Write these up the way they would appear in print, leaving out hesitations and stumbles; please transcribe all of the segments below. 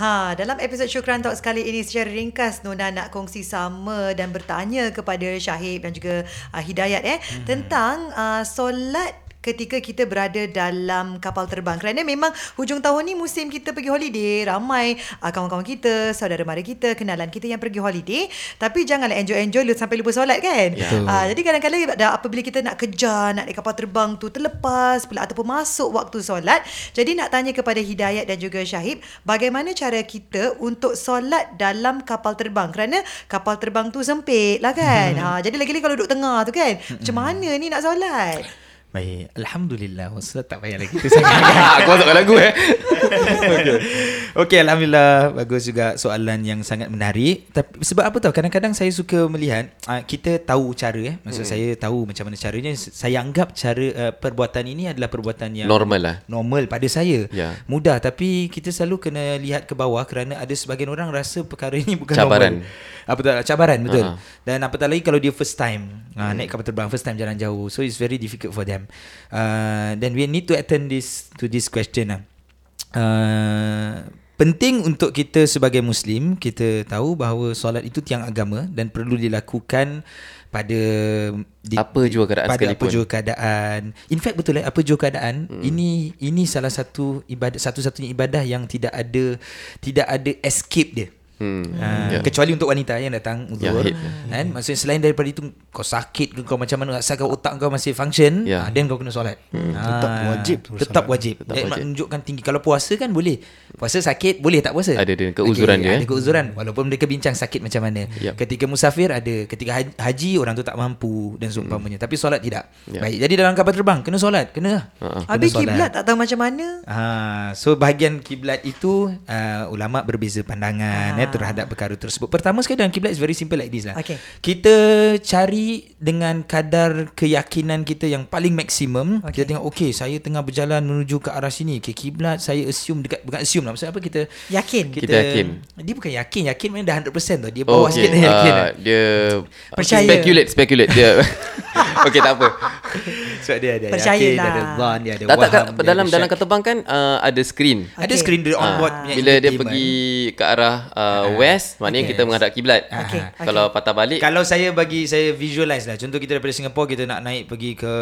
Ha, dalam episod Syukran Talk sekali ini secara ringkas Nona nak kongsi sama dan bertanya kepada Syahib dan juga Hidayat tentang solat ketika kita berada dalam kapal terbang, kerana memang hujung tahun ni musim kita pergi holiday, ramai kawan-kawan kita, saudara mara kita, kenalan kita yang pergi holiday. Tapi janganlah enjoy-enjoy sampai lupa solat, kan? Jadi kadang-kadang apabila kita nak kejar, nak naik kapal terbang tu, terlepas pula ataupun masuk waktu solat. Jadi nak tanya kepada Hidayat dan juga Syahib, bagaimana cara kita untuk solat dalam kapal terbang, kerana kapal terbang tu sempit lah, kan? Jadi lagi-lagi kalau duduk tengah tu, kan, macam mana ni nak solat? Baik, Alhamdulillah. Solat tak payah lagi tu sangat. Aku masukkan lagu Okay, Alhamdulillah. Bagus juga soalan yang sangat menarik. Tapi sebab apa tahu, kadang-kadang saya suka melihat kita tahu cara maksud saya tahu macam mana caranya. Saya anggap cara perbuatan ini adalah perbuatan yang normal lah, normal pada saya, mudah. Tapi kita selalu kena lihat ke bawah, kerana ada sebahagian orang rasa perkara ini bukan cabaran. Cabaran, betul. Dan apatah lagi kalau dia first time naik kapal terbang, first time jalan jauh. So it's very difficult for them. Then we need to attend to this question. Penting untuk kita sebagai Muslim, kita tahu bahawa solat itu tiang agama dan perlu dilakukan pada apa jua keadaan. In fact, betul lah, apa jua keadaan. Ini salah satu ibadah, satu-satunya ibadah yang tidak ada escape dia. Kecuali untuk wanita yang datang uzur, kan? Maksudnya selain daripada itu, kau sakit ke, kau macam mana, asalkan otak kau masih function, then kau kena solat. Tetap wajib. Menunjukkan tinggi. Kalau puasa kan boleh, puasa sakit boleh tak puasa, ada keuzuran, dia ada keuzuran, walaupun mereka bincang sakit macam mana. Ketika musafir ada, ketika haji orang tu tak mampu dan seumpamanya. Tapi solat tidak. Baik, jadi dalam kapal terbang kena solat, kena habis solat. Kiblat tak tahu macam mana. So bahagian kiblat itu ulama berbeza pandangan terhadap perkara tersebut. Pertama sekali dalam kiblat is very simple like this lah. Okay. Kita cari dengan kadar keyakinan kita yang paling maksimum. Okay. Kita tengok, saya tengah berjalan menuju ke arah sini. Okay, kiblat saya assume dekat, bukan assume lah, maksudnya apa, kita yakin. Kita yakin. Dia bukan yakin memang dah 100% tau. Dia bawah sikit dah yakin. Dia percaya. Speculate dia. Okay, tak apa. So dia yakin, dia ada bond, dia ada waham. Dalam kata bang kan ada screen. Okay. Ada screen dia on board. Bila dia pergi ke arah west, maknanya kita menghadap kiblat. Kalau patah balik, kalau saya visualize lah, contoh kita daripada Singapura kita nak naik pergi ke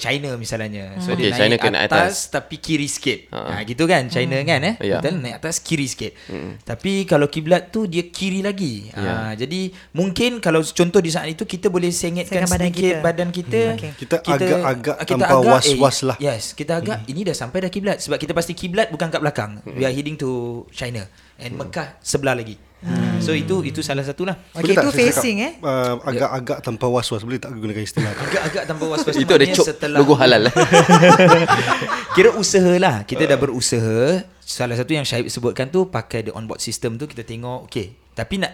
China misalnya. So dia naik China atas tapi kiri sikit. Gitu kan China kan, betul, naik atas kiri sikit. Tapi kalau kiblat tu dia kiri lagi. Jadi mungkin kalau contoh di saat itu kita boleh sengitkan sedikit badan kita. Kita agak was-was lah. Yes, kita agak ini dah sampai dah kiblat, sebab kita pasti kiblat bukan kat belakang. We are heading to China and Mekah sebelah lagi. So itu salah satulah. Okay, itu facing cakap, agak-agak tanpa was-was. Boleh tak gunakan istilah agak-agak tanpa was-was? Itu ada cop logo halal lah. Kira usahalah, kita dah berusaha. Salah satu yang Syahib sebutkan tu, pakai the onboard system tu, kita tengok tapi nak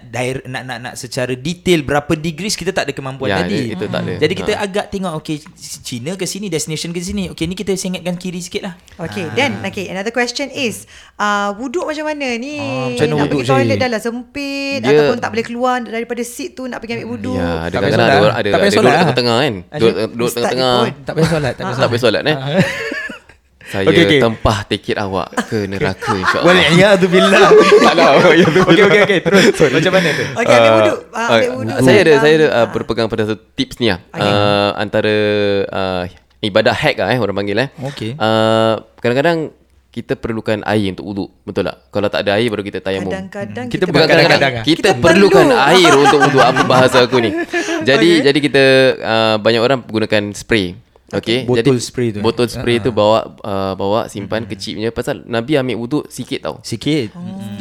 secara detail berapa degrees kita tak ada kemampuan tadi. Itu tak ada. Jadi kita agak tengok China ke sini, destination ke sini. Ni kita sengitkan kiri sikit lah. Then another question is wuduk macam mana ni? Macam nak pergi toilet dah lah sempit, ataupun tak boleh keluar daripada seat tu nak pergi ambil wuduk. Tak payah solat. Tak payah solat tengah kan? Duduk tengah. Tak payah solat. Tak payah solat eh. Saya tempah tiket awak ke neraka, insyaAllah. Boleh, ya tu bila. Taklah. Okay, terus. Sorry. Macam mana tu? Ambil wuduk. Saya ada berpegang pada satu tips ni lah. Antara ibadah hack lah orang panggil lah. Okay. Kadang-kadang kita perlukan air untuk wuduk. Betul tak? Kalau tak ada air baru kita tayamum. Kita perlukan air untuk wuduk. Apa bahasa aku ni? Jadi kita banyak orang gunakan spray. Okay, botol spray tu bawa simpan kecilnya, pasal Nabi ambil wuduk sikit tau.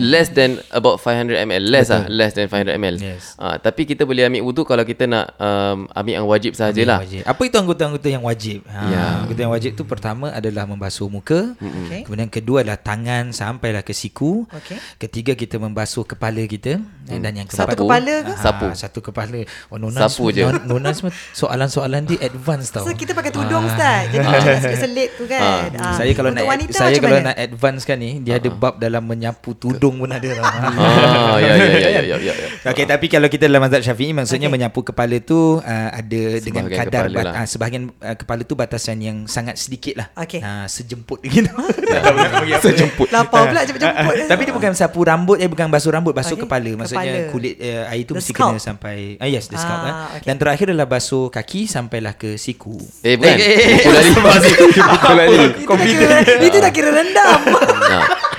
Less than about 500 ml. Less than 500 ml. Tapi kita boleh ambil wuduk kalau kita nak ambil yang wajib sahajalah. Apa itu anggota-anggota yang wajib? Anggota yang wajib tu pertama adalah membasuh muka, kemudian kedua adalah tangan sampailah ke siku, ketiga kita membasuh kepala kita, dan yang keempat satu kepala. Nona semua soalan-soalan dia advance tau. So kita pakai tudung Ustaz. Jadi selit tu kan. Saya kalau nak advance kan ni, dia ada bab dalam menyapu tudung. tudung pun ada lah. Ya. Okay, tapi kalau kita dalam mazhab Syafi'i maksudnya menyapu kepala tu ada sebahagian dengan kadar sebahagian kepala tu batasan yang sangat sedikit lah. Okay. Sejemput gitu. Sejemput. Lapau pula jemput. Tapi dia bukan sapu rambut, dia bukan basuh rambut, basuh kepala. Maksudnya kulit air tu mesti kena sampai yes, the scalp. Dan terakhir adalah basuh kaki sampailah ke siku. Bukan. Betul lagi. Itu tak kira rendam.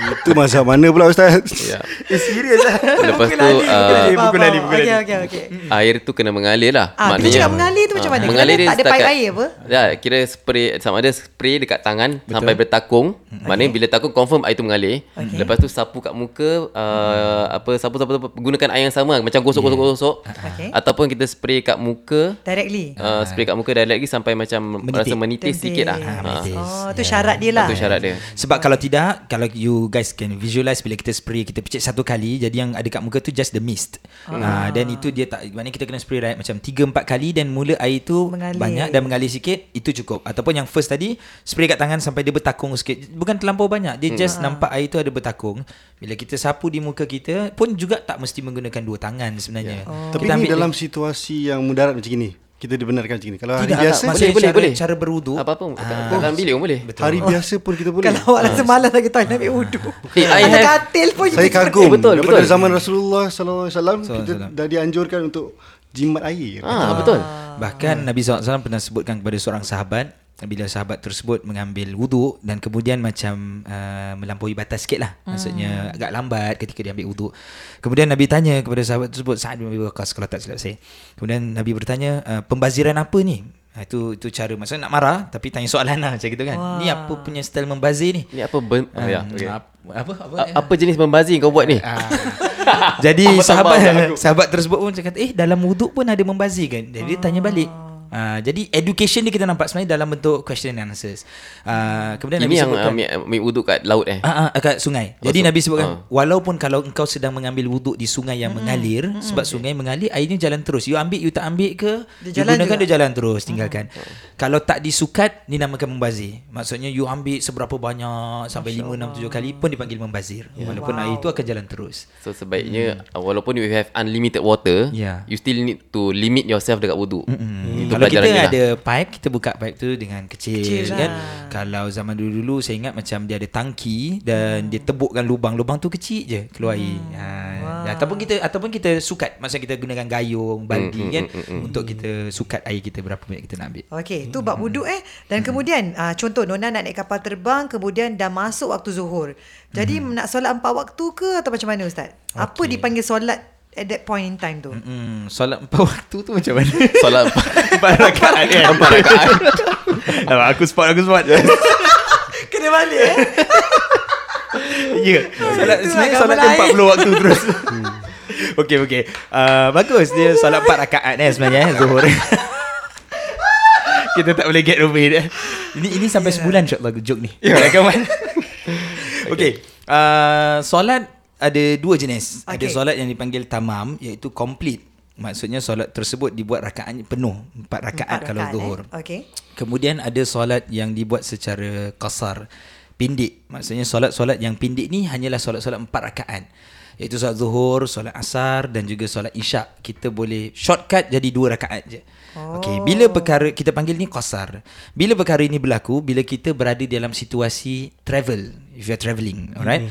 Itu masa mana pula Ustaz? Ya. Serius lah. Lepas tu Bukan. Air tu kena mengalir lah. Maknanya mengalir tu macam mana? Mengalir tak ada pipe air apa? Ya, kira spray. Sama ada spray dekat tangan. Betul. Sampai bertakung. Maknanya bila takung confirm air tu mengalir. Lepas tu sapu kat muka. Sapu gunakan air yang sama, macam gosok-gosok ataupun kita spray kat muka directly. Spray kat muka directly sampai macam rasa menitis sikit lah. Oh, tu syarat dia lah. Itu syarat dia. Sebab kalau tidak, kalau you guys can visualize bila kita spray, kita picit satu kali, jadi yang ada kat muka tu just the mist. Dan itu dia tak, maknanya kita kena spray right macam 3-4 kali dan mula air tu mengalir. Banyak dan mengalir sikit, itu cukup. Ataupun yang first tadi, spray kat tangan sampai dia bertakung sikit. Bukan terlampau banyak, dia just nampak air tu ada bertakung. Bila kita sapu di muka kita pun juga tak mesti menggunakan dua tangan sebenarnya. Tapi ni dalam situasi yang mudarat macam ni, kita dibenarkan macam ni. Kalau hari biasa boleh cara berwudu apa-apa dalam bilik boleh. Betul. Hari biasa pun kita boleh. Kalau awak rasa malas lagi tak nak ambil wudu. Katil pun saya kagum. Betul. Zaman Rasulullah SAW kita dah dianjurkan untuk jimat air. Betul. Bahkan Nabi SAW pernah sebutkan kepada seorang sahabat, bila sahabat tersebut mengambil wuduk dan kemudian macam melampaui batas sikit lah, maksudnya agak lambat ketika dia ambil wuduk. Kemudian Nabi tanya kepada sahabat tersebut, Sa'ad bin Abi Waqqas kalau tak silap saya. Kemudian Nabi bertanya, pembaziran apa ni? Itu cara, maksudnya nak marah tapi tanya soalan lah macam gitu kan. Ni apa punya style membazir ni? Ni apa apa jenis membazir kau buat ni? Jadi sahabat tersebut pun cakap, dalam wuduk pun ada membazir kan? Jadi dia tanya balik. Jadi education ni kita nampak sebenarnya dalam bentuk question and answers. Kemudian ini Nabi sebutkan ini yang ambil wuduk kat laut kat sungai. Jadi Nabi sebutkan walaupun kalau engkau sedang mengambil wuduk di sungai yang mengalir, sebab sungai mengalir airnya jalan terus. You ambil you tak ambil ke, dia gunakan juga. Dia jalan terus, tinggalkan. Kalau tak disukat, ni namakan membazir. Maksudnya you ambil seberapa banyak sampai 5, 6, 7 kali pun dipanggil membazir. Walaupun air itu akan jalan terus. So sebaiknya walaupun you have unlimited water, you still need to limit yourself dekat wuduk. Kalau kita ada pipe, kita buka pipe tu dengan kecil kan. Kalau zaman dulu saya ingat macam dia ada tangki dan dia tebukkan lubang tu kecil je keluar air. Ataupun kita sukat, maksudnya kita gunakan gayung, baldi kan, untuk kita sukat air kita berapa minit kita nak ambil. Okey, tu bab wuduk dan kemudian contoh Nona nak naik kapal terbang, kemudian dah masuk waktu zuhur. Jadi nak solat 4 waktu ke atau macam mana Ustaz? Okay. Apa dipanggil solat at that point in time tu? Solat 4 waktu tu macam mana? Solat 4 rakaat kan? 4 rakaat. Aku spot. Kena balik ya. Sebenarnya solat 40 waktu terus. Okay. Bagus dia solat 4 rakaat sebenarnya zuhur. Kita tak boleh get over it. Ini sampai sebulan insyaAllah joke ni. Kawan. Okay. Solat ada dua jenis. Ada solat yang dipanggil tamam, iaitu complete. Maksudnya solat tersebut dibuat rakaatnya penuh, 4 rakaat kalau zuhur. Kemudian ada solat yang dibuat secara qasar, pendek. Maksudnya solat-solat yang pendek ni hanyalah solat-solat 4 rakaat, iaitu solat zuhur, solat asar dan juga solat isyak. Kita boleh shortcut jadi 2 rakaat je. Okey, bila perkara kita panggil ni qasar. Bila perkara ini berlaku bila kita berada dalam situasi travel, if you are travelling, alright?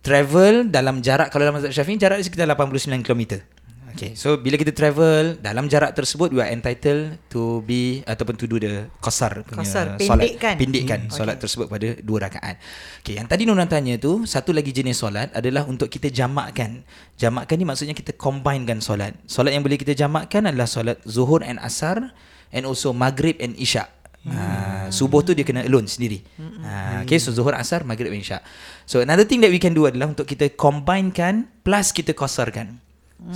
Travel dalam jarak, kalau dalam mazhab Syafi'i jarak sekitar 89 km. Okay, so bila kita travel dalam jarak tersebut, we are entitled to be ataupun to do the qasar punya solat, pendekkan solat tersebut pada 2 rakaat. Okay, yang tadi Nona tanya tu, satu lagi jenis solat adalah untuk kita jamakkan. Jamakkan ni maksudnya kita combinekan solat. Solat yang boleh kita jamakkan adalah solat zuhur and asar and also maghrib and isyak. Subuh tu dia kena alone sendiri. Okay, so zuhur, asar, maghrib, isyak. So another thing that we can do adalah untuk kita combinekan plus kita qasarkan.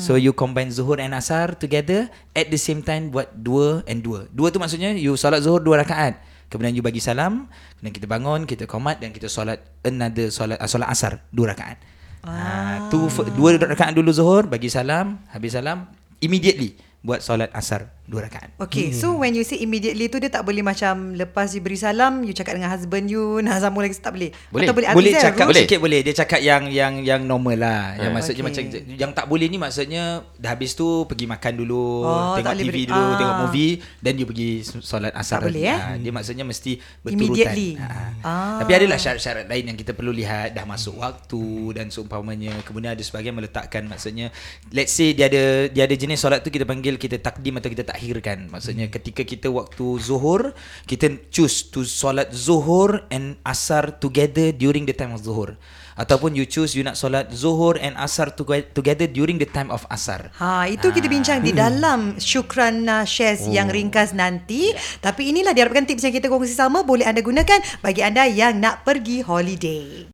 So you combine zuhur and asar together at the same time, buat 2 and 2. 2 tu maksudnya you solat zuhur 2 rakaat, kemudian you bagi salam, kemudian kita bangun, kita qomat dan kita solat another solat asar 2 rakaat. 2 rakaat dulu zuhur, bagi salam, habis salam immediately buat solat asar 2 rakaat. Okay, so when you say immediately tu, dia tak boleh macam lepas you beri salam, you cakap dengan husband you, nah sambung lagi, tak boleh. Boleh cakap sikit, boleh. Dia cakap yang normal lah. Yang maksudnya okay, macam yang tak boleh ni maksudnya dah habis tu pergi makan dulu, tengok TV dulu, tengok movie, then you pergi solat asar. Tak boleh, dia maksudnya mesti berturutan. Tapi adalah syarat-syarat lain yang kita perlu lihat, dah masuk waktu dan seumpamanya. Kemudian ada sebahagian meletakkan maksudnya, let's say dia ada jenis solat tu kita panggil kita takdim atau kita takhirkan. Maksudnya ketika kita waktu zuhur, kita choose to solat zuhur and asar together during the time of zuhur. Ataupun you choose you nak solat zuhur and asar together during the time of asar. Itu kita bincang di dalam Syukran Shares yang ringkas nanti. Tapi inilah diharapkan tips yang kita kongsi sama boleh anda gunakan bagi anda yang nak pergi holiday.